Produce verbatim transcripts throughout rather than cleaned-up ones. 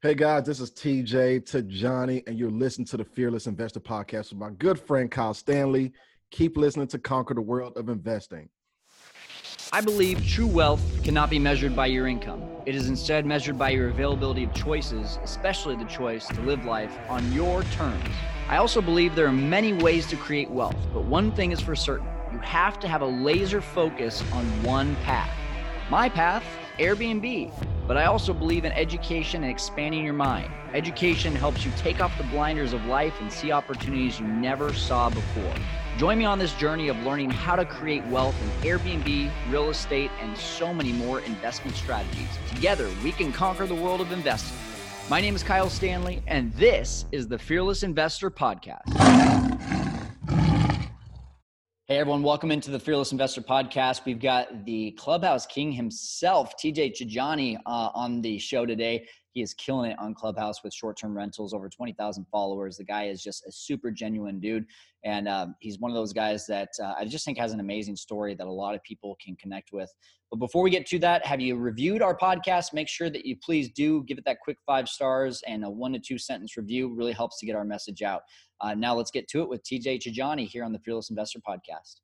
Hey guys, this is T J Tijani, and you're listening to the Fearless Investor Podcast with my good friend Kyle Stanley. Keep listening to Conquer the World of Investing. I believe true wealth cannot be measured by your income. It is instead measured by your availability of choices, especially the choice to live life on your terms. I also believe there are many ways to create wealth, but one thing is for certain. You have to have a laser focus on one path. My path, Airbnb. But I also believe in education and expanding your mind. Education helps you take off the blinders of life and see opportunities you never saw before. Join me on this journey of learning how to create wealth in Airbnb, real estate, and so many more investment strategies. Together, we can conquer the world of investing. My name is Kyle Stanley, and this is the Fearless Investor Podcast. Hey everyone, welcome into the Fearless Investor Podcast. We've got the Clubhouse King himself, T J Tijani, uh, on the show today. He is killing it on Clubhouse with short-term rentals, over twenty thousand followers. The guy is just a super genuine dude. And um, he's one of those guys that uh, I just think has an amazing story that a lot of people can connect with. But before we get to that, have you reviewed our podcast? Make sure that you please do give it that quick five stars and a one to two sentence review. Really helps to get our message out. Uh, now let's get to it with T J Tijani here on the Fearless Investor Podcast.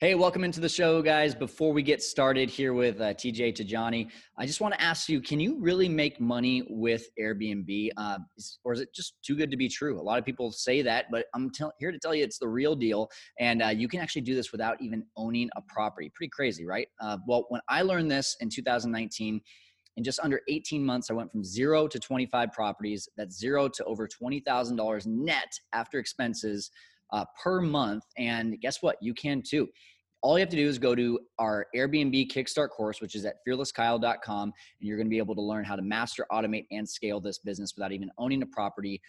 Hey, welcome into the show, guys. Before we get started here with uh, T J Tijani, I just want to ask you, can you really make money with Airbnb? Uh, is, or is it just too good to be true? A lot of people say that, but I'm tell- here to tell you it's the real deal. And uh, you can actually do this without even owning a property. Pretty crazy, right? Uh, well, when I learned this in two thousand nineteen, in just under eighteen months, I went from zero to twenty-five properties. That's zero to over twenty thousand dollars net after expenses Uh, per month. And guess what? You can too. All you have to do is go to our Airbnb Kickstart course, which is at fearless kyle dot com. And you're going to be able to learn how to master, automate, and scale this business without even owning a property.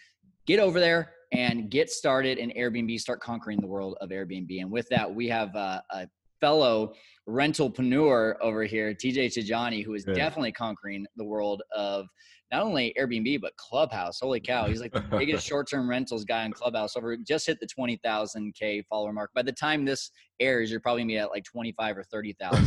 Get over there and get started in Airbnb. Start conquering the world of Airbnb. And with that, we have uh, a fellow Rentalpreneur over here, T J Tijani, who is yeah. definitely conquering the world of not only Airbnb, but Clubhouse. Holy cow. He's like the biggest short-term rentals guy on Clubhouse. Over just hit the twenty thousand K follower mark. By the time this airs, you're probably going to be at like twenty-five or thirty thousand.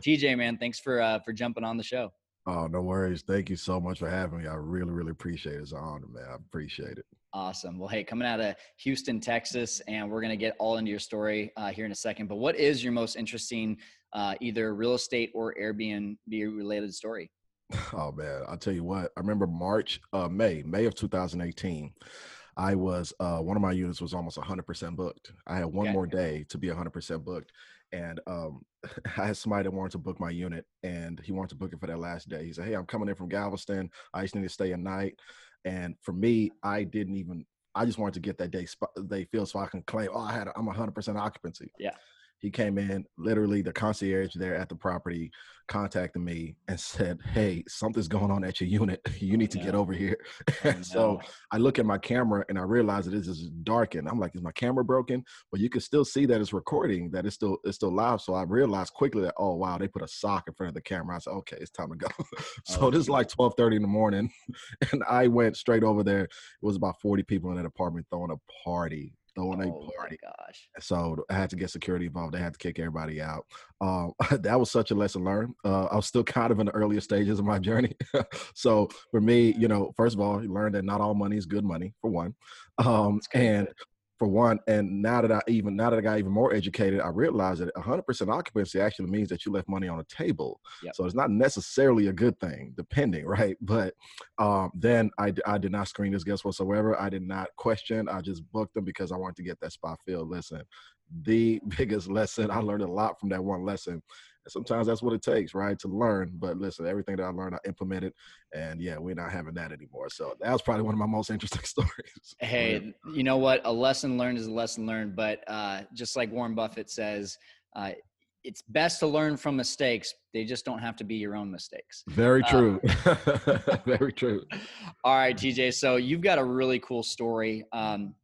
T J, man, thanks for uh, for jumping on the show. Oh, no worries. Thank you so much for having me. I really, really appreciate it. It's an honor, man. I appreciate it. Awesome. Well, hey, coming out of Houston, Texas, and we're going to get all into your story uh, here in a second. But what is your most interesting uh, either real estate or Airbnb related story? Oh, man, I'll tell you what. I remember March, uh, May, May of two thousand eighteen. I was, uh, one of my units was almost one hundred percent booked. I had one okay. more day to be one hundred percent booked. And um, I had somebody that wanted to book my unit, and he wanted to book it for that last day. He said, hey, I'm coming in from Galveston. I just need to stay a night. And for me, I didn't even, I just wanted to get that day, sp- day filled so I can claim, oh, I had, a, I'm one hundred percent occupancy. Yeah. He came in, literally the concierge there at the property contacted me and said, hey, something's going on at your unit. You need oh, to no. get over here. Oh, and so no. I look at my camera and I realize that this is darkened. I'm like, is my camera broken? But you can still see that it's recording, that it's still it's still live. So I realized quickly that, oh, wow, they put a sock in front of the camera. I said, okay, it's time to go. so oh, this is like twelve thirty in the morning. And I went straight over there. It was about forty people in that apartment throwing a party. Throwing oh a party. My gosh. So I had to get security involved. They had to kick everybody out. Um, that was such a lesson learned. Uh, I was still kind of in the earlier stages of my journey. So for me, you know, first of all, you learn that not all money is good money, for one. Um, and for one, and now that I even, now that I got even more educated, I realized that one hundred percent occupancy actually means that you left money on the table. Yep. So it's not necessarily a good thing, depending, right? But um, then I, I did not screen this guest whatsoever. I did not question. I just booked them because I wanted to get that spot filled. Listen, the biggest lesson, I learned a lot from that one lesson. And sometimes that's what it takes, right, to learn. But listen, everything that I learned, I implemented. And yeah, we're not having that anymore. So that was probably one of my most interesting stories. Hey, you know what? A lesson learned is a lesson learned. But uh, just like Warren Buffett says, uh, it's best to learn from mistakes. They just don't have to be your own mistakes. Very true. Uh, Very true. All right, T J. So you've got a really cool story. Um,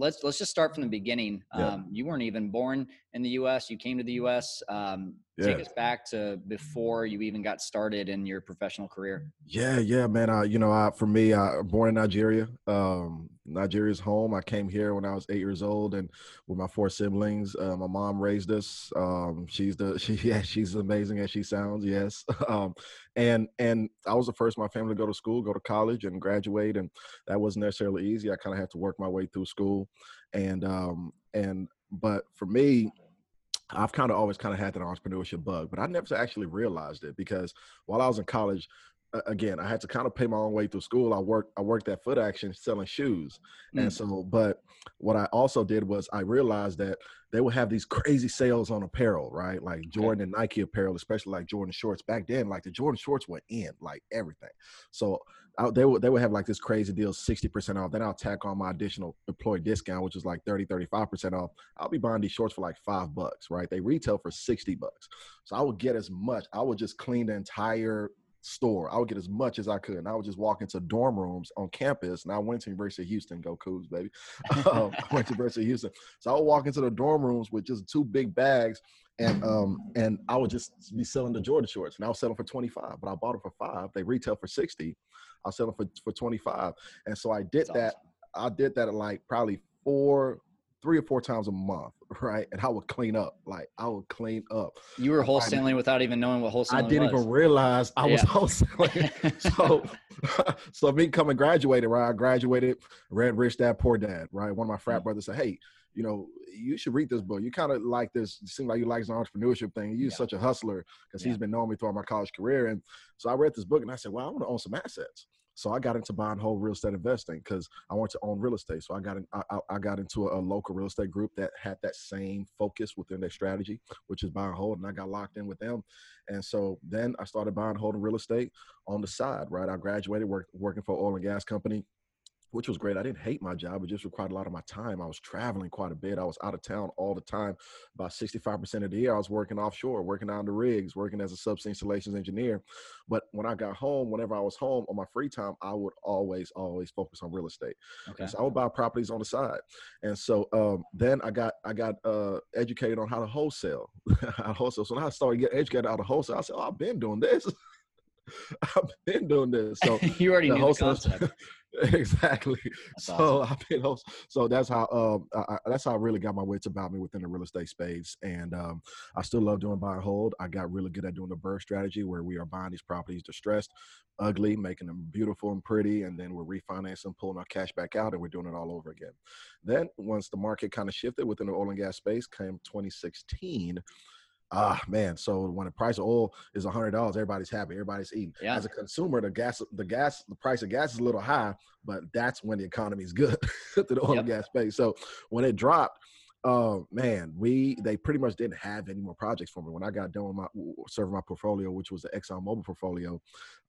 Let's let's just start from the beginning. Um, yeah. You weren't even born in the U S. You came to the U S. Um, yeah. Take us back to before you even got started in your professional career. Yeah, yeah, man. I, you know, I, for me, I born in Nigeria. Um, Nigeria's home. I came here when I was eight years old, and with my four siblings, uh, my mom raised us. Um, she's the she, yeah, she's amazing as she sounds. Yes, um, and and I was the first in my family to go to school, go to college, and graduate, and that wasn't necessarily easy. I kind of had to work my way through school, and um, and but for me, I've kind of always kind of had that entrepreneurship bug, but I never actually realized it because while I was in college. Again, I had to kind of pay my own way through school. I worked, I worked at Foot Action selling shoes. Mm-hmm. And so, but what I also did was I realized that they would have these crazy sales on apparel, right? Like Jordan and Nike apparel, especially like Jordan shorts. Back then, like the Jordan shorts were in like everything. So I, they would, they would have like this crazy deal, sixty percent off. Then I'll tack on my additional employee discount, which is like thirty, thirty-five percent off. I'll be buying these shorts for like five bucks, right? They retail for sixty bucks. So I would get as much, I would just clean the entire store. I would get as much as I could. And I would just walk into dorm rooms on campus. And I went to University of Houston, go Cougs, baby. um, I went to University of Houston. So I would walk into the dorm rooms with just two big bags. And um, and I would just be selling the Jordan shorts. And I was selling for twenty-five, but I bought them for five. They retail for sixty. I was selling for, for twenty-five. And so I did That's that. Awesome. I did that at like probably four, three or four times a month, right? And I would clean up, like I would clean up. You were wholesaling without even knowing what wholesaling was. I didn't was. even realize I yeah. was wholesaling. so, so me coming graduated, right? I graduated, read Rich Dad Poor Dad, right? One of my frat brothers said, "Hey, you know, you should read this book. You kind of like this. You seem like you like this entrepreneurship thing. You're yeah. such a hustler," because yeah. he's been knowing me throughout my college career. And so I read this book and I said, "Well, I want to own some assets." So I got into buying whole real estate investing because I wanted to own real estate. So I got in, I, I got into a, a local real estate group that had that same focus within their strategy, which is buy and hold. And I got locked in with them. And so then I started buying and holding real estate on the side, right? I graduated work, working for an oil and gas company, which was great. I didn't hate my job. It just required a lot of my time. I was traveling quite a bit. I was out of town all the time. About sixty-five percent of the year, I was working offshore, working on the rigs, working as a subsea installations engineer. But when I got home, whenever I was home on my free time, I would always, always focus on real estate. Okay. So I would buy properties on the side. And so um, then I got I got uh, educated on how to wholesale. how to wholesale. So when I started getting educated on how to wholesale, I said, "Oh, I've been doing this. I've been doing this." So you already knew the concept. Exactly. That's so awesome. I've been host, so that's how um I, that's how I really got my wits about me within the real estate space, and um I still love doing buy and hold. I got really good at doing the BRRRR strategy, where we are buying these properties distressed, ugly, making them beautiful and pretty, and then we're refinancing, pulling our cash back out, and we're doing it all over again. Then once the market kind of shifted within the oil and gas space, came twenty sixteen. Ah, man. So when the price of oil is a hundred dollars, everybody's happy. Everybody's eating. Yeah. As a consumer, the gas, the gas, the price of gas is a little high, but that's when the economy is good to the oil yep. and gas space. So when it dropped, uh, man, we, they pretty much didn't have any more projects for me. When I got done with my serving my portfolio, which was the Exxon Mobil portfolio,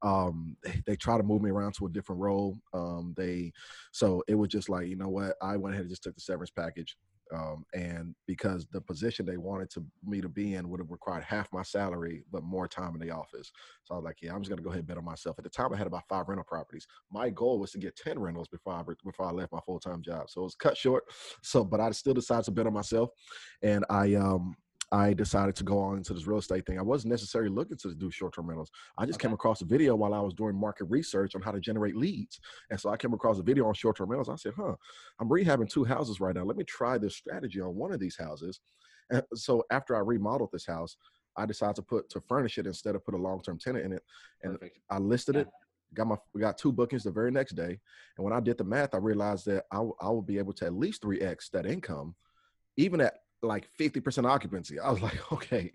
um, they, they tried to move me around to a different role. Um, they, so it was just like, you know what, I went ahead and just took the severance package. Um, and because the position they wanted to me to be in would have required half my salary, but more time in the office. So I was like, yeah, I'm just going to go ahead and bet on myself. At the time, I had about five rental properties. My goal was to get ten rentals before I, before I left my full-time job. So it was cut short. So, but I still decided to bet on myself. And I, um, I decided to go on into this real estate thing. I wasn't necessarily looking to do short-term rentals. I just okay. came across a video while I was doing market research on how to generate leads. And so I came across a video on short-term rentals. I said, huh, I'm rehabbing two houses right now. Let me try this strategy on one of these houses. And so after I remodeled this house, I decided to put to furnish it instead of put a long-term tenant in it. And Perfect. I listed yeah. it. Got my, we got two bookings the very next day. And when I did the math, I realized that I, I would be able to at least three X that income, even at like fifty percent occupancy. I was like, okay,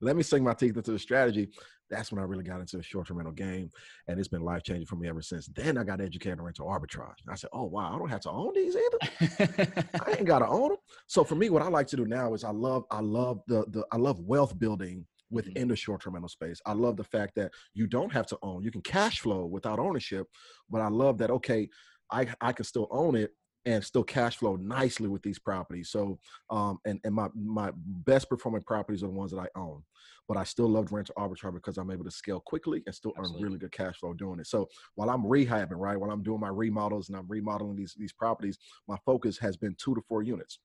let me sink my teeth into the strategy. That's when I really got into the short-term rental game. And it's been life-changing for me ever since. Then I got educated on rental arbitrage. And I said, oh, wow, I don't have to own these either. I ain't got to own them. So for me, what I like to do now is I love, I love the, the, I love wealth building within the short-term rental space. I love the fact that you don't have to own, you can cash flow without ownership, but I love that, okay, I, I can still own it and still cash flow nicely with these properties. So, um, and, and my, my best performing properties are the ones that I own, but I still loved rental arbitrage because I'm able to scale quickly and still Absolutely. earn really good cash flow doing it. So while I'm rehabbing, right, while I'm doing my remodels and I'm remodeling these, these properties, my focus has been two to four units.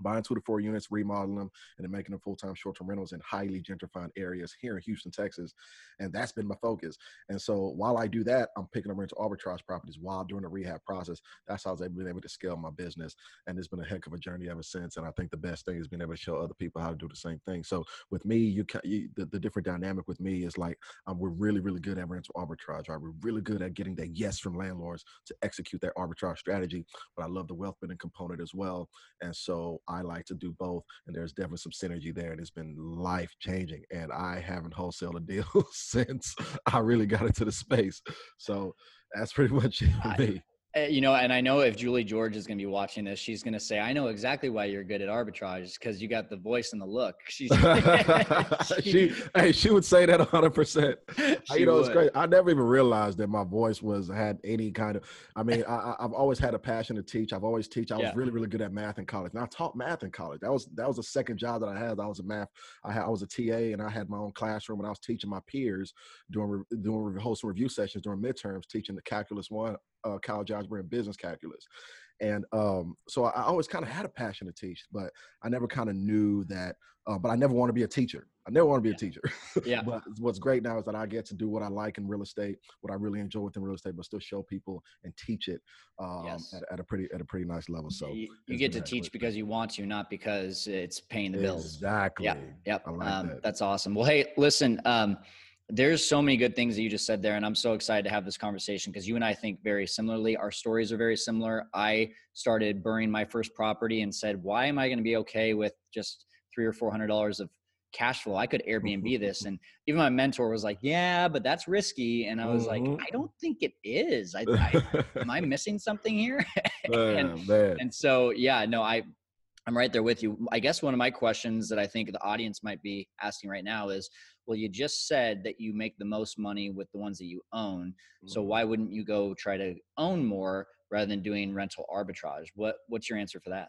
buying two to four units, remodeling them, and then making them full-time short-term rentals in highly gentrified areas here in Houston, Texas. And that's been my focus. And so while I do that, I'm picking up rental arbitrage properties while doing the rehab process. That's how I was able, been able to scale my business. And it's been a heck of a journey ever since. And I think the best thing is being able to show other people how to do the same thing. So with me, you, can, you the, the different dynamic with me is like, um, we're really, really good at rental arbitrage, right? We're really good at getting that yes from landlords to execute that arbitrage strategy. But I love the wealth building component as well. And so I like to do both, and there's definitely some synergy there, and it's been life-changing, and I haven't wholesaled a deal since I really got into the space. So that's pretty much it for me. I, you know, and I know if Julie George is going to be watching this, she's going to say, I know exactly why you're good at arbitrage, because you got the voice and the look. She's, she, she, hey, she would say that one hundred percent. You know, would. It's great. I never even realized that my voice was had any kind of, I mean, I, I've always had a passion to teach. I've always teach. I yeah. was really, really good at math in college. And I taught math in college. That was, that was the second job that I had. I was a math, I, had, I was a T A, and I had my own classroom, and I was teaching my peers, doing, doing hosting review sessions during midterms, teaching the calculus one, uh, college algebra and business calculus. And um, so I always kind of had a passion to teach, but I never kind of knew that, uh, but I never want to be a teacher. I never want to be yeah. a teacher. Yeah. But what's great now is that I get to do what I like in real estate, what I really enjoy within real estate, but still show people and teach it um, yes. at, at a pretty at a pretty nice level. So you, you get to teach because you want to, not because it's paying the bills. Exactly. Yeah. Yep. I like um, that. That's awesome. Well, hey, listen, um, there's so many good things that you just said there, and I'm so excited to have this conversation because you and I think very similarly. Our stories are very similar. I started burning my first property and said, why am I going to be okay with just three or four hundred dollars of cash flow? I could Airbnb this. And even my mentor was like, yeah, but that's risky. And I was mm-hmm. like, I don't think it is. I, I am I missing something here? and, man, and so, yeah, no, I, I'm right there with you. I guess one of my questions that I think the audience might be asking right now is, well, you just said that you make the most money with the ones that you own. Mm-hmm. So why wouldn't you go try to own more rather than doing rental arbitrage? What, what's your answer for that?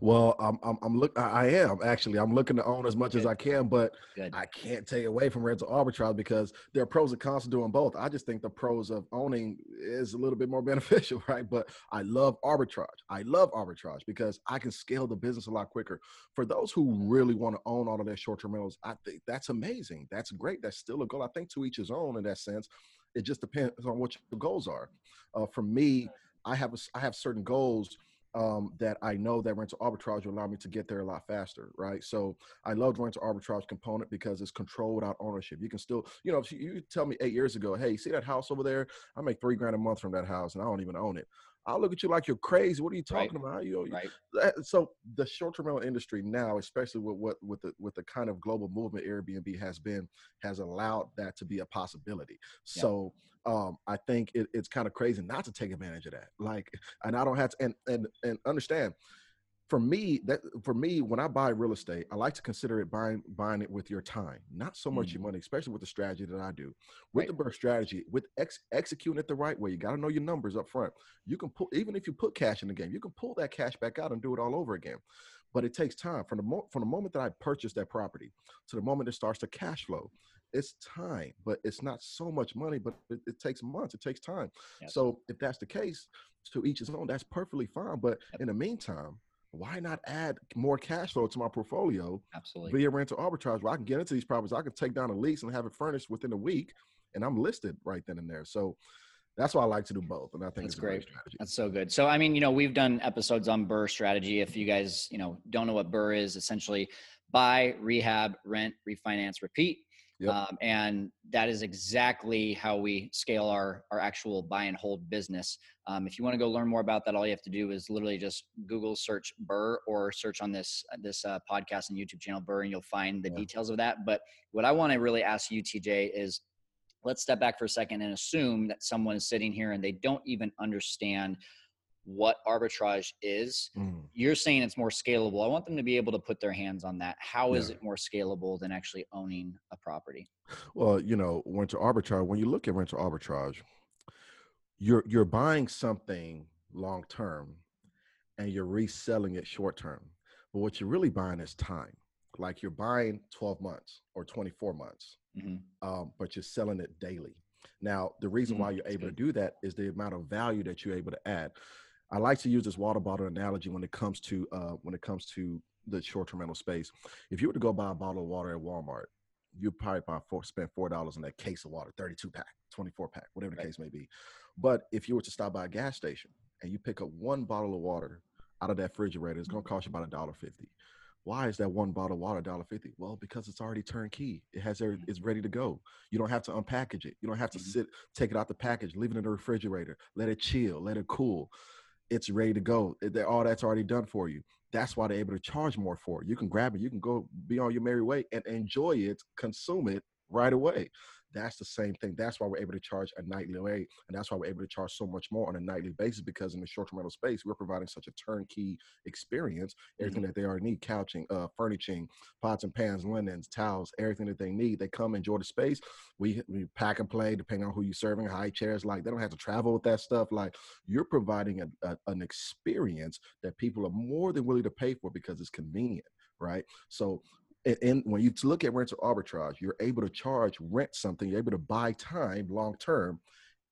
Well, I'm, I'm, I'm look, I am actually, I'm looking to own as much Good. As I can, but Good. I can't take away from rental arbitrage because there are pros and cons to doing both. I just think the pros of owning is a little bit more beneficial, right? But I love arbitrage. I love arbitrage because I can scale the business a lot quicker. For those who really want to own all of their short-term rentals, I think that's amazing. That's great. That's still a goal. I think to each his own in that sense. It just depends on what your goals are. Uh, for me, I have, a, I have certain goals Um, that I know that rental arbitrage will allow me to get there a lot faster, right? So I love the rental arbitrage component because it's control without ownership. You can still, you know, if you tell me eight years ago, hey, you see that house over there? I make three grand a month from that house and I don't even own it. I'll look at you like you're crazy. What are you talking right. about? You know, right. that, so the short-term rental industry now, especially with what with the with the kind of global movement Airbnb has been, has allowed that to be a possibility. Yeah. So Um, I think it, it's kind of crazy not to take advantage of that. Like, and I don't have to, and, and, and understand for me that for me, when I buy real estate, I like to consider it buying, buying it with your time, not so much mm. your money, especially with the strategy that I do with right. the BRRRR strategy, with ex, executing it the right way. You got to know your numbers up front. You can pull, even if you put cash in the game, you can pull that cash back out and do it all over again. But it takes time from the mo- from the moment that I purchased that property to the moment it starts to cash flow. It's time, but it's not so much money, but it, it takes months. It takes time. Yes. So if that's the case, to each his own, that's perfectly fine. But yep. in the meantime, why not add more cash flow to my portfolio Absolutely. Via rental arbitrage where I can get into these properties. I can take down a lease and have it furnished within a week, and I'm listed right then and there. So that's why I like to do both. And I think that's it's great. Strategy. That's so good. So, I mean, you know, we've done episodes on BRRRR strategy. If you guys, you know, don't know what BRRRR is, essentially buy, rehab, rent, refinance, repeat. Yep. Um, and that is exactly how we scale our, our actual buy and hold business. Um, if you want to go learn more about that, all you have to do is literally just Google search BRRRR or search on this, this uh, podcast and YouTube channel BRRRR, and you'll find the yeah. details of that. But what I want to really ask you, T J, is let's step back for a second and assume that someone is sitting here and they don't even understand what arbitrage is. Mm. You're saying it's more scalable. I want them to be able to put their hands on that. How is yeah. it more scalable than actually owning a property? Well, you know, rental arbitrage, when you look at rental arbitrage, you're you're buying something long term and you're reselling it short term. But what you're really buying is time. Like you're buying twelve months or twenty-four months, mm-hmm. um, but you're selling it daily. Now, the reason mm-hmm. why you're able to do that is the amount of value that you're able to add. I like to use this water bottle analogy when it comes to uh, when it comes to the short-term rental space. If you were to go buy a bottle of water at Walmart, you'd probably buy four, spend four dollars on that case of water, thirty-two pack, twenty-four pack, whatever the right. case may be. But if you were to stop by a gas station and you pick up one bottle of water out of that refrigerator, it's going to cost you about a dollar fifty. Why is that one bottle of water a dollar fifty? Well, because it's already turnkey. It has every, it's ready to go. You don't have to unpackage it. You don't have to mm-hmm. sit, take it out the package, leave it in the refrigerator, let it chill, let it cool. It's ready to go. It, all that's already done for you. That's why they're able to charge more for it. You can grab it. You can go be on your merry way and enjoy it, consume it right away. That's the same thing. That's why we're able to charge a nightly rate. And that's why we're able to charge so much more on a nightly basis, because in the short-term rental space, we're providing such a turnkey experience, everything mm-hmm. that they already need, couching, uh, furnishing, pots and pans, linens, towels, everything that they need. They come enjoy the space. We, we pack and play, depending on who you're serving, high chairs. Like, they don't have to travel with that stuff. Like, you're providing a, a, an experience that people are more than willing to pay for because it's convenient, right? So, and when you look at rental arbitrage, you're able to charge rent something, you're able to buy time long-term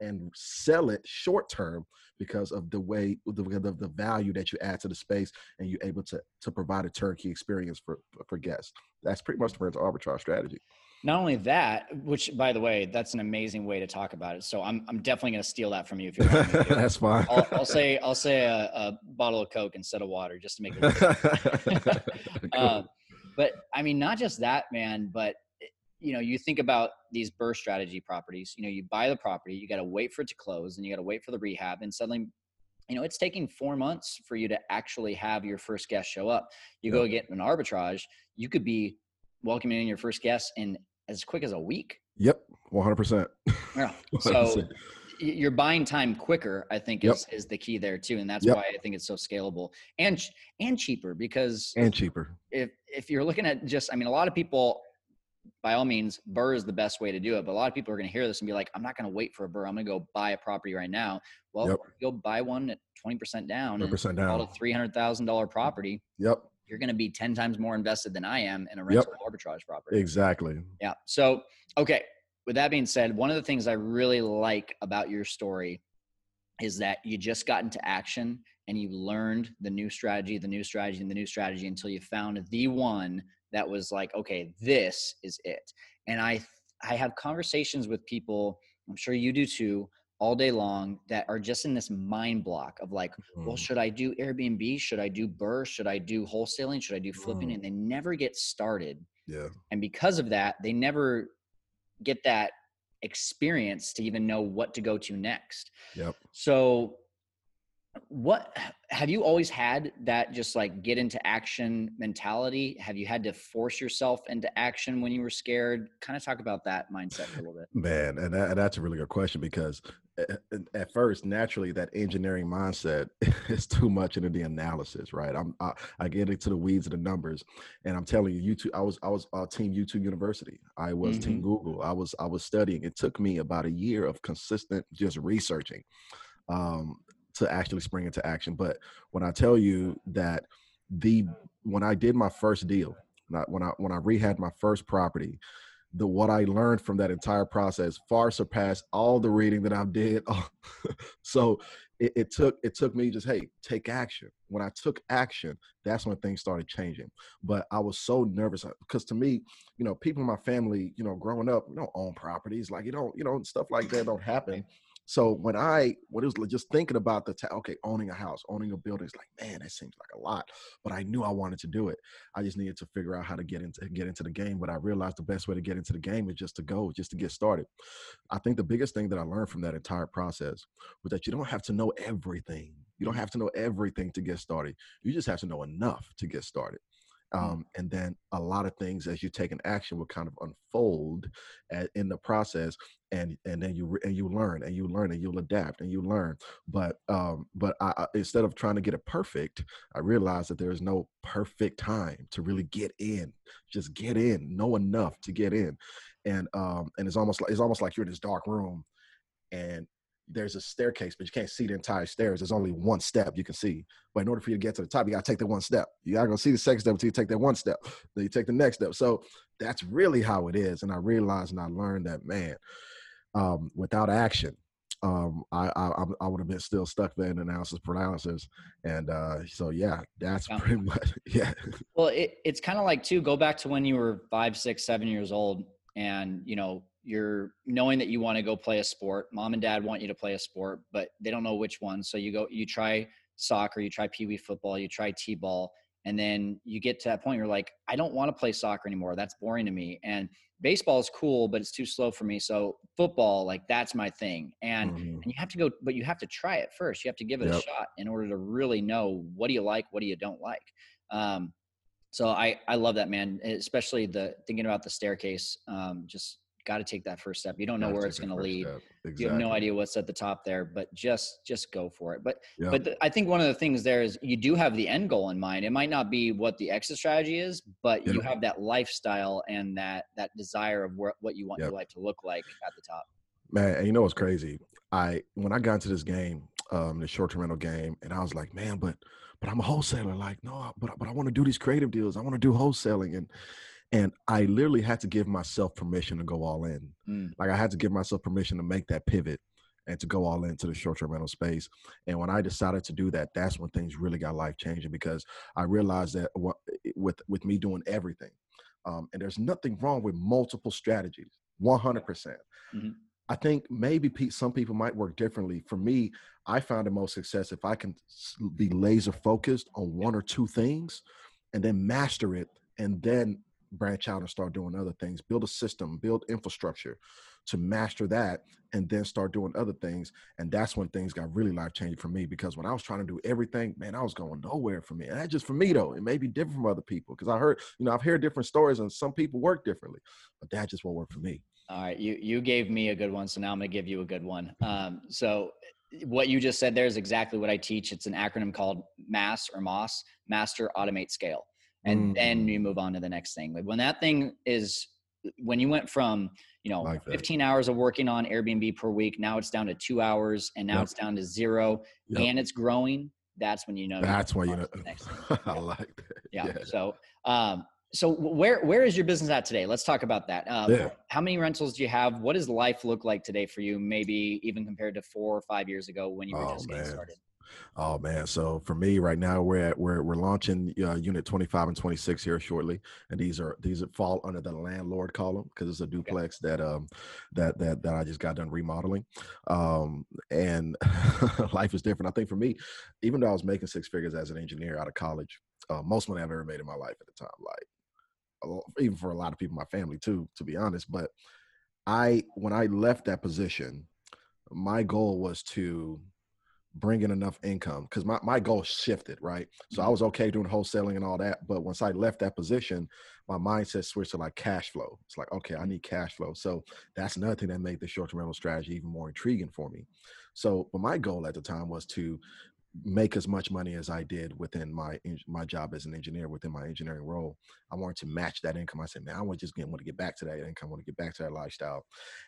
and sell it short-term because of the way, because of the value that you add to the space, and you're able to, to provide a turnkey experience for, for guests. That's pretty much the rental arbitrage strategy. Not only that, which, by the way, that's an amazing way to talk about it. So I'm I'm definitely going to steal that from you if you're not going to. That's fine. I'll, I'll say I'll say a, a bottle of Coke instead of water just to make it. uh, But I mean, not just that, man, but you know, you think about these BRRRR strategy properties, you know, you buy the property, you got to wait for it to close, and you got to wait for the rehab. And suddenly, you know, it's taking four months for you to actually have your first guest show up. You yeah. go get an arbitrage. You could be welcoming in your first guest in as quick as a week. Yep. one hundred percent. Yeah. So you're buying time quicker, I think is, yep. is the key there too. And that's yep. why I think it's so scalable and, and cheaper because and cheaper. If, if you're looking at just, I mean, a lot of people, by all means, BRRRR is the best way to do it. But a lot of people are going to hear this and be like, I'm not going to wait for a BRRRR. I'm going to go buy a property right now. Well, yep. go buy one at twenty percent down, twenty percent down. A three hundred thousand dollars property. Yep. You're going to be ten times more invested than I am in a rental yep. arbitrage property. Exactly. Yeah. So, okay. With that being said, one of the things I really like about your story is that you just got into action and you learned the new strategy, the new strategy, and the new strategy until you found the one that was like, okay, this is it. And I, I have conversations with people, I'm sure you do too, all day long that are just in this mind block of like, mm. well, should I do Airbnb? Should I do BRRRR? Should I do wholesaling? Should I do flipping? Mm. And they never get started. Yeah. And because of that, they never get that experience to even know what to go to next. Yep. So what, have you always had that just like get into action mentality? Have you had to force yourself into action when you were scared? Kind of talk about that mindset a little bit. Man, and, that, and that's a really good question because at first, naturally, that engineering mindset is too much into the analysis, right? I'm, I, I get into the weeds of the numbers, and I'm telling you, YouTube. I was, I was uh, Team YouTube University. I was mm-hmm. Team Google. I was, I was studying. It took me about a year of consistent just researching um, to actually spring into action. But when I tell you that the when I did my first deal, not when I when I rehabbed my first property. The what I learned from that entire process far surpassed all the reading that I did. So it, it took it took me just, hey, take action. When I took action, that's when things started changing. But I was so nervous because to me, you know, people in my family, you know, growing up, we don't own properties. Like, you don't, you know, stuff like that don't happen. So when I, when it was just thinking about the, ta- okay, owning a house, owning a building, it's like, man, that seems like a lot, but I knew I wanted to do it. I just needed to figure out how to get into, get into the game. But I realized the best way to get into the game is just to go, just to get started. I think the biggest thing that I learned from that entire process was that you don't have to know everything. You don't have to know everything to get started. You just have to know enough to get started. Um, and then a lot of things as you take an action will kind of unfold at, in the process, and and then you and you learn and you learn and you'll adapt and you learn. But um, but I, I, instead of trying to get it perfect, I realized that there is no perfect time to really get in. Just get in, know enough to get in, and um, and it's almost like it's almost like you're in this dark room, and there's a staircase, but you can't see the entire stairs. There's only one step you can see. But in order for you to get to the top, you got to take that one step. You got to go see the second step until you take that one step. Then you take the next step. So that's really how it is. And I realized and I learned that, man, um, without action, um, I I, I would have been still stuck there in analysis paralysis. And uh, so, yeah, that's yeah. pretty much, yeah. Well, it, it's kind of like, too, go back to when you were five, six, seven years old and, you know, you're knowing that you want to go play a sport. Mom and dad want you to play a sport, but they don't know which one. So you go, you try soccer, you try peewee football, you try t-ball. And then you get to that point, you're like, I don't want to play soccer anymore. That's boring to me. And baseball is cool, but it's too slow for me. So football, like that's my thing. And, mm-hmm. and you have to go, but you have to try it first. You have to give it yep. a shot in order to really know what do you like, what do you don't like. Um, so I, I love that, man, especially the thinking about the staircase, um, just got to take that first step. You don't know where it's going to lead. Exactly. You have no idea what's at the top there, but just, just go for it. But, yeah. but the, I think one of the things there is you do have the end goal in mind. It might not be what the exit strategy is, but yeah. you have that lifestyle and that, that desire of where, what you want yep. your life to look like at the top. Man. And you know, what's crazy. I, when I got into this game, um, the short-term rental game, and I was like, man, but, but I'm a wholesaler. Like, no, but, but I want to do these creative deals. I want to do wholesaling. And, And I literally had to give myself permission to go all in. Mm. Like I had to give myself permission to make that pivot and to go all into the short-term rental space. And when I decided to do that, that's when things really got life-changing, because I realized that what, with, with me doing everything, um, and there's nothing wrong with multiple strategies, one hundred percent. Mm-hmm. I think maybe pe- some people might work differently. For me, I found the most success if I can be laser-focused on one or two things and then master it, and then branch out and start doing other things, build a system, build infrastructure to master that, and then start doing other things. And that's when things got really life-changing for me, because when I was trying to do everything, man, I was going nowhere for me. And that's just for me though. It may be different from other people, because I heard, you know, I've heard different stories and some people work differently, but that just won't work for me. All right. You, you gave me a good one. So now I'm going to give you a good one. Um, so what you just said there is exactly what I teach. It's an acronym called MASS, or MOS, Master, Automate, Scale. And then you move on to the next thing. Like when that thing is, when you went from, you know, like fifteen hours of working on Airbnb per week, now it's down to two hours and now yep. it's down to zero yep. and it's growing. That's when, you know, that's when you know, I like that. Yeah. yeah. So, um, so where, where is your business at today? Let's talk about that. Um, yeah. How many rentals do you have? What does life look like today for you? Maybe even compared to four or five years ago when you were oh, just getting man. started. Oh man. So for me right now, we're at, we're, we're launching uh, unit twenty-five and twenty-six here shortly. And these are, these fall under the landlord column, because it's a duplex okay. that, um, that, that, that I just got done remodeling. Um, and life is different. I think for me, even though I was making six figures as an engineer out of college, uh, most money I've ever made in my life at the time, like even for a lot of people in my family too, to be honest. But I, when I left that position, my goal was to bring in enough income, because my, my goal shifted, right? So I was okay doing wholesaling and all that. But once I left that position, my mindset switched to like cash flow. It's like, okay, I need cash flow. So that's another thing that made the short-term rental strategy even more intriguing for me. So but my goal at the time was to make as much money as I did within my my job as an engineer, within my engineering role. I wanted to match that income. I said, man, I want to just get, want to get back to that income, want to get back to that lifestyle.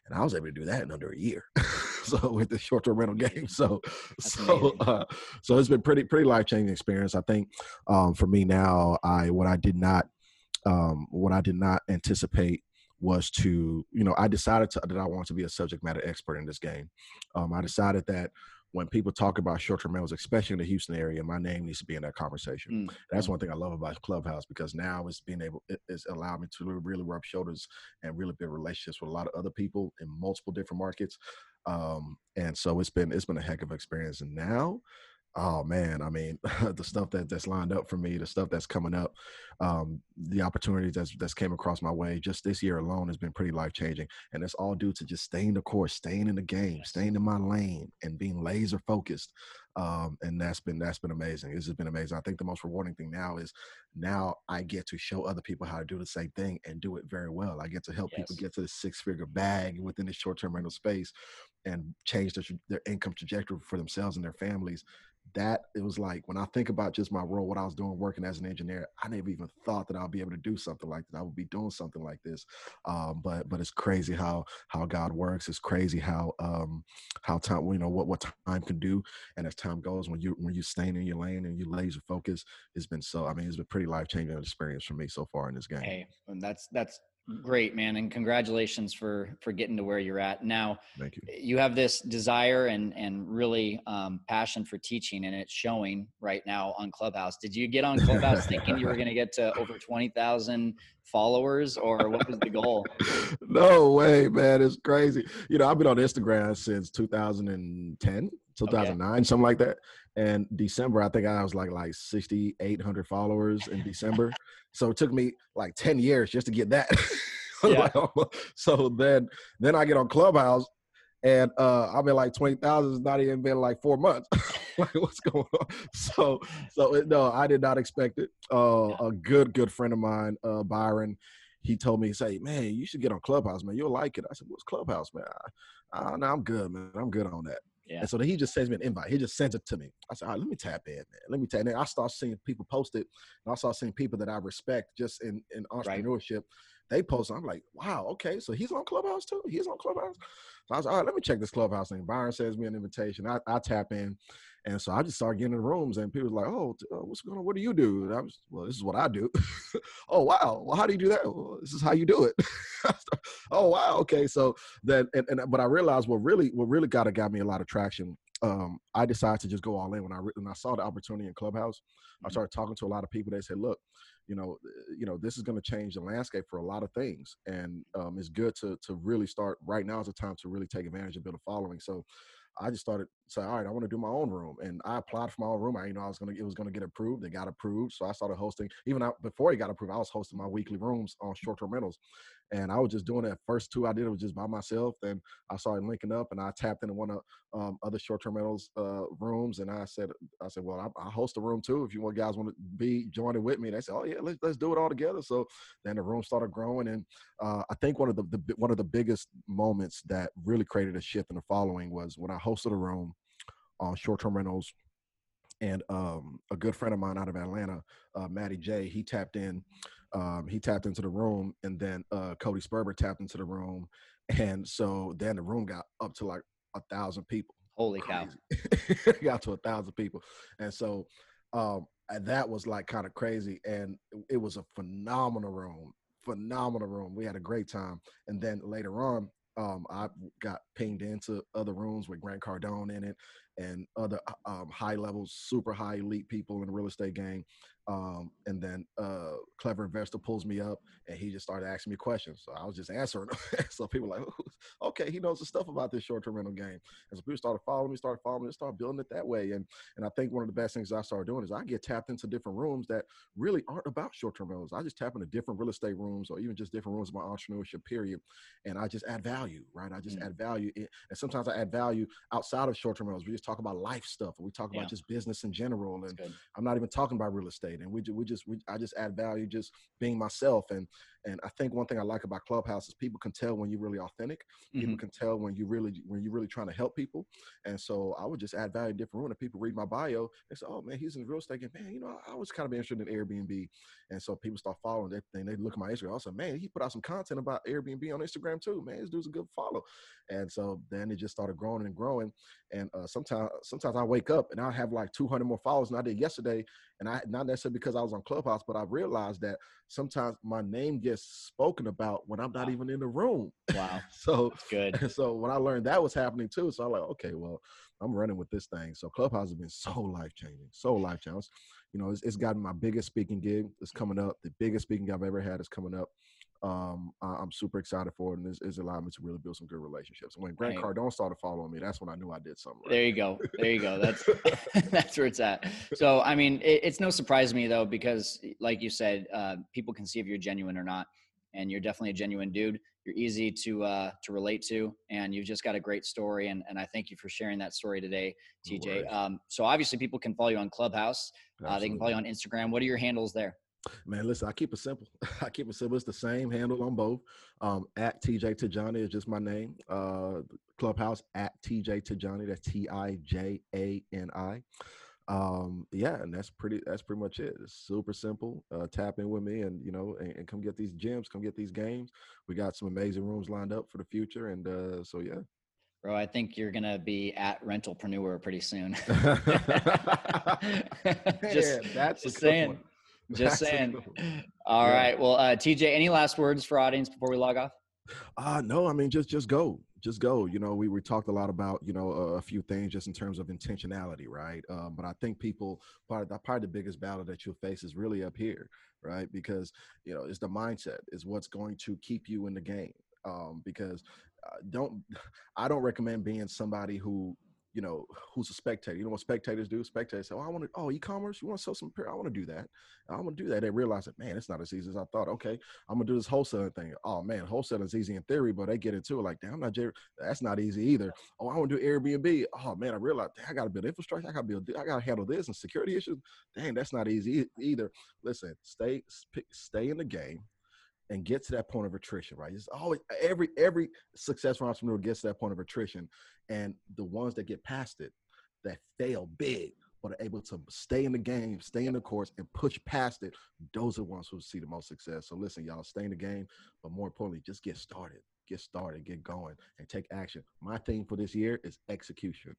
And I was able to do that in under a year. So with the short-term rental game. So, so, uh, so it's been pretty, pretty life-changing experience. I think um, for me now, I, what I did not, um, what I did not anticipate was to, you know, I decided to, that I wanted to be a subject matter expert in this game. Um, I decided that when people talk about short-term rentals, especially in the Houston area, my name needs to be in that conversation. Mm-hmm. That's one thing I love about Clubhouse, because now it's being able, it's allowed me to really rub shoulders and really build relationships with a lot of other people in multiple different markets. Um, and so it's been, it's been a heck of an experience. And now, oh man, I mean, the stuff that that's lined up for me, the stuff that's coming up, um, the opportunities that's, that's came across my way just this year alone has been pretty life-changing. And it's all due to just staying the course, staying in the game, staying in my lane and being laser focused. Um, and that's been, that's been amazing. This has been amazing. I think the most rewarding thing now is now I get to show other people how to do the same thing and do it very well. I get to help yes. people get to the six figure bag within the short-term rental space and change their, their income trajectory for themselves and their families. That it was like, when I think about just my role, what I was doing working as an engineer, I never even thought that I'll be able to do something like that. I would be doing something like this. Um, but, but it's crazy how, how God works. It's crazy how, um, how time, you know, what, what time can do. And as time goes, when you, when you staying in your lane and you laser focus, it's been so, I mean, it's been pretty life-changing experience for me so far in this game. Hey, and that's, that's Great, man. And congratulations for, for getting to where you're at now. Thank you. You have this desire and, and really um, passion for teaching, and it's showing right now on Clubhouse. Did you get on Clubhouse thinking you were going to get to over twenty thousand followers, or what was the goal? No way, man. It's crazy. You know, I've been on Instagram since two thousand ten, two thousand nine, okay. something like that. And December, I think I was like, like sixty-eight hundred followers in December. So it took me like ten years just to get that. Yeah. So then, then I get on Clubhouse and uh, I've been like twenty thousand. It's not even been like four months. Like, what's going on? So, so it, no, I did not expect it. Uh, yeah. A good, good friend of mine, uh, Byron, he told me, say, man, you should get on Clubhouse, man. You'll like it. I said, what's Clubhouse, man? I, I, no, I'm good, man. I'm good on that. Yeah. And so then he just sends me an invite. He just sends it to me. I said, all right, let me tap in, man. Let me tap in. I start seeing people post it. And I start seeing people that I respect just in, in entrepreneurship. Right. They post it. I'm like, wow, okay. So he's on Clubhouse too? He's on Clubhouse? So I was like, all right, let me check this Clubhouse thing. Byron sends me an invitation. I, I tap in. And so I just started getting in rooms, and people were like, oh, what's going on? What do you do? And I was, well, this is what I do. Oh, wow. Well, how do you do that? Well, this is how you do it. Oh, wow. Okay. So then, and, and, but I realized what really, what really got, got me a lot of traction. Um, I decided to just go all in when I, when I saw the opportunity in Clubhouse. Mm-hmm. I started talking to a lot of people. They said, look, you know, you know, this is going to change the landscape for a lot of things. And um, it's good to, to really start. Right now is the time to really take advantage and build a following. So I just started saying, all right, I want to do my own room. And I applied for my own room. I, you know, I was going to, it was going to get approved. They got approved. So I started hosting, even I, before it got approved, I was hosting my weekly rooms on short-term rentals. And I was just doing that. First two I did was just by myself. Then I started linking up, and I tapped into one of um, other short-term rentals uh, rooms. And I said, I said, well, I, I host a room too. If you want guys want to be joining with me, they said, oh yeah, let's, let's do it all together. So then the room started growing. And uh, I think one of the, the, one of the biggest moments that really created a shift in the following was when I hosted a room on short-term rentals. And um, a good friend of mine out of Atlanta, uh, Maddie J, he tapped in. Um, he tapped into the room, and then uh, Cody Sperber tapped into the room. And so then the room got up to like a thousand people. Holy cow. It got to a thousand people. And so um, and that was like kind of crazy. And it was a phenomenal room, phenomenal room. We had a great time. And then later on, Um, I got pinged into other rooms with Grant Cardone in it, and other um, high level, super high elite people in the real estate game. Um, and then uh, Clever Investor pulls me up, and he just started asking me questions. So I was just answering them. So people were like, oh, okay, he knows the stuff about this short-term rental game. And so people started following me, started following me, started building it that way. And and I think one of the best things I started doing is I get tapped into different rooms that really aren't about short-term rentals. I just tap into different real estate rooms, or even just different rooms of my entrepreneurship period. And I just add value, right? I just mm-hmm. add value. And sometimes I add value outside of short-term rentals. We just talk about life stuff, and we talk yeah. about just business in general. And I'm not even talking about real estate. And we we just we, I just add value just being myself. And and I think one thing I like about Clubhouse is people can tell when you're really authentic. Mm-hmm. People can tell when you really when you're really trying to help people. And so I would just add value in different rooms. And people read my bio, they say, "Oh man, he's in the real estate." And man, you know, I, I was kind of interested in Airbnb. And so people start following that thing. They look at my Instagram. I was like, "Man, he put out some content about Airbnb on Instagram too. Man, this dude's a good follow." And so then it just started growing and growing. And uh, sometimes sometimes I wake up and I have like two hundred more followers than I did yesterday. And I not necessarily because I was on Clubhouse, but I realized that sometimes my name gets spoken about when I'm not wow. even in the room. Wow. So that's good. So when I learned that was happening too, so I'm like, okay, well, I'm running with this thing. So Clubhouse has been so life-changing, so life-changing. You know, it's, it's gotten my biggest speaking gig is coming up. The biggest speaking gig I've ever had is coming up. Um, I'm super excited for it, and it's, it's allowed me to really build some good relationships. When Grant right. Cardone started following me, that's when I knew I did something right. There you go. There you go. That's that's where it's at. So, I mean, it, it's no surprise to me, though, because like you said, uh, people can see if you're genuine or not, and you're definitely a genuine dude. You're easy to uh, to relate to, and you've just got a great story, and, and I thank you for sharing that story today, T J. Right. Um, so, obviously, people can follow you on Clubhouse. Uh, they can follow you on Instagram. What are your handles there? Man, listen, I keep it simple. I keep it simple. It's the same handle on both. Um, at T J Tijani is just my name. Uh, Clubhouse at T J Tijani. That's T I J A N I. Um, yeah, and that's pretty. That's pretty much it. It's super simple. Uh, tap in with me, and you know, and, and come get these gems. Come get these games. We got some amazing rooms lined up for the future, and uh, so yeah. Bro, I think you're going to be at Rentalpreneur pretty soon. just Man, that's just a saying. One. Just That's saying. Cool. All yeah. right. Well, uh, T J, any last words for our audience before we log off? Uh, no, I mean, just, just go, just go. You know, we, we talked a lot about, you know, a few things just in terms of intentionality. Right. Um, but I think people, probably, probably the biggest battle that you'll face is really up here. Right. Because, you know, it's the mindset is what's going to keep you in the game. Um, because uh, don't, I don't recommend being somebody who, you know, who's a spectator. You know what spectators do? Spectators say, oh, I want to, oh, e-commerce, you want to sell some, I want to do that. I want to do that. They realize that, man, it's not as easy as I thought. Okay, I'm going to do this wholesaling thing. Oh, man, wholesaling is easy in theory, but they get into it like, damn, I'm not, that's not easy either. Oh, I want to do Airbnb. Oh, man, I realized I got to build infrastructure. I got to build, I got to handle this and security issues. Dang, that's not easy either. Listen, stay, stay in the game and get to that point of attrition, right? It's always, every every successful entrepreneur gets to that point of attrition, and the ones that get past it, that fail big, but are able to stay in the game, stay in the course, and push past it, those are the ones who see the most success. So listen, y'all, stay in the game, but more importantly, just get started, get started, get going, and take action. My theme for this year is execution.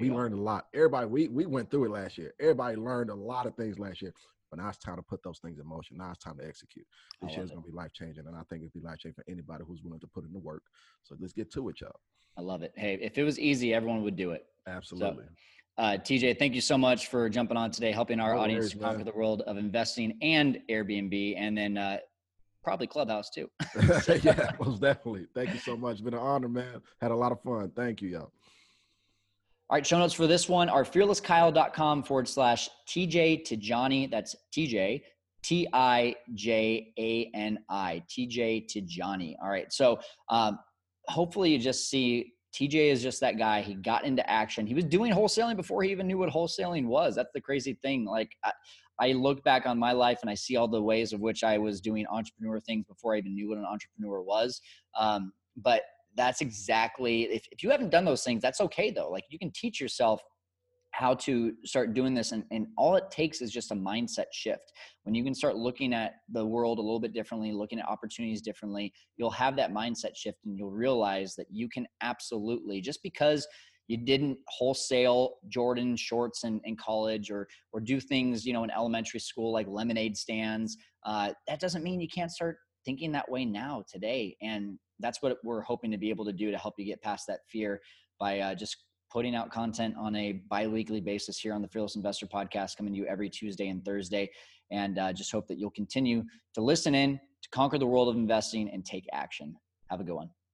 We learned a lot. Everybody, we, we went through it last year. Everybody learned a lot of things last year. But now it's time to put those things in motion. Now it's time to execute. This year is going to be life-changing, and I think it'll be life-changing for anybody who's willing to put in the work. So let's get to it, y'all. I love it. Hey, if it was easy, everyone would do it. Absolutely. So, uh, T J, thank you so much for jumping on today, helping our no audience worries, conquer man. the world of investing and Airbnb, and then uh, probably Clubhouse, too. Yeah, most definitely. Thank you so much. It's been an honor, man. Had a lot of fun. Thank you, y'all. All right, show notes for this one are fearlesskyle.com forward slash TJ Tijani. That's T J, T I J A N I, T J Tijani. All right, so um, hopefully you just see T J is just that guy. He got into action. He was doing wholesaling before he even knew what wholesaling was. That's the crazy thing. Like I, I look back on my life and I see all the ways of which I was doing entrepreneur things before I even knew what an entrepreneur was. Um, but That's exactly, if, if you haven't done those things, that's okay though. Like you can teach yourself how to start doing this, and, and all it takes is just a mindset shift. When you can start looking at the world a little bit differently, looking at opportunities differently, you'll have that mindset shift and you'll realize that you can absolutely, just because you didn't wholesale Jordan shorts in, in college or or do things, you know, in elementary school like lemonade stands, uh, that doesn't mean you can't start thinking that way now, today. And that's what we're hoping to be able to do to help you get past that fear by uh, just putting out content on a bi-weekly basis here on the Fearless Investor Podcast, coming to you every Tuesday and Thursday. And uh, just hope that you'll continue to listen in, to conquer the world of investing, and take action. Have a good one.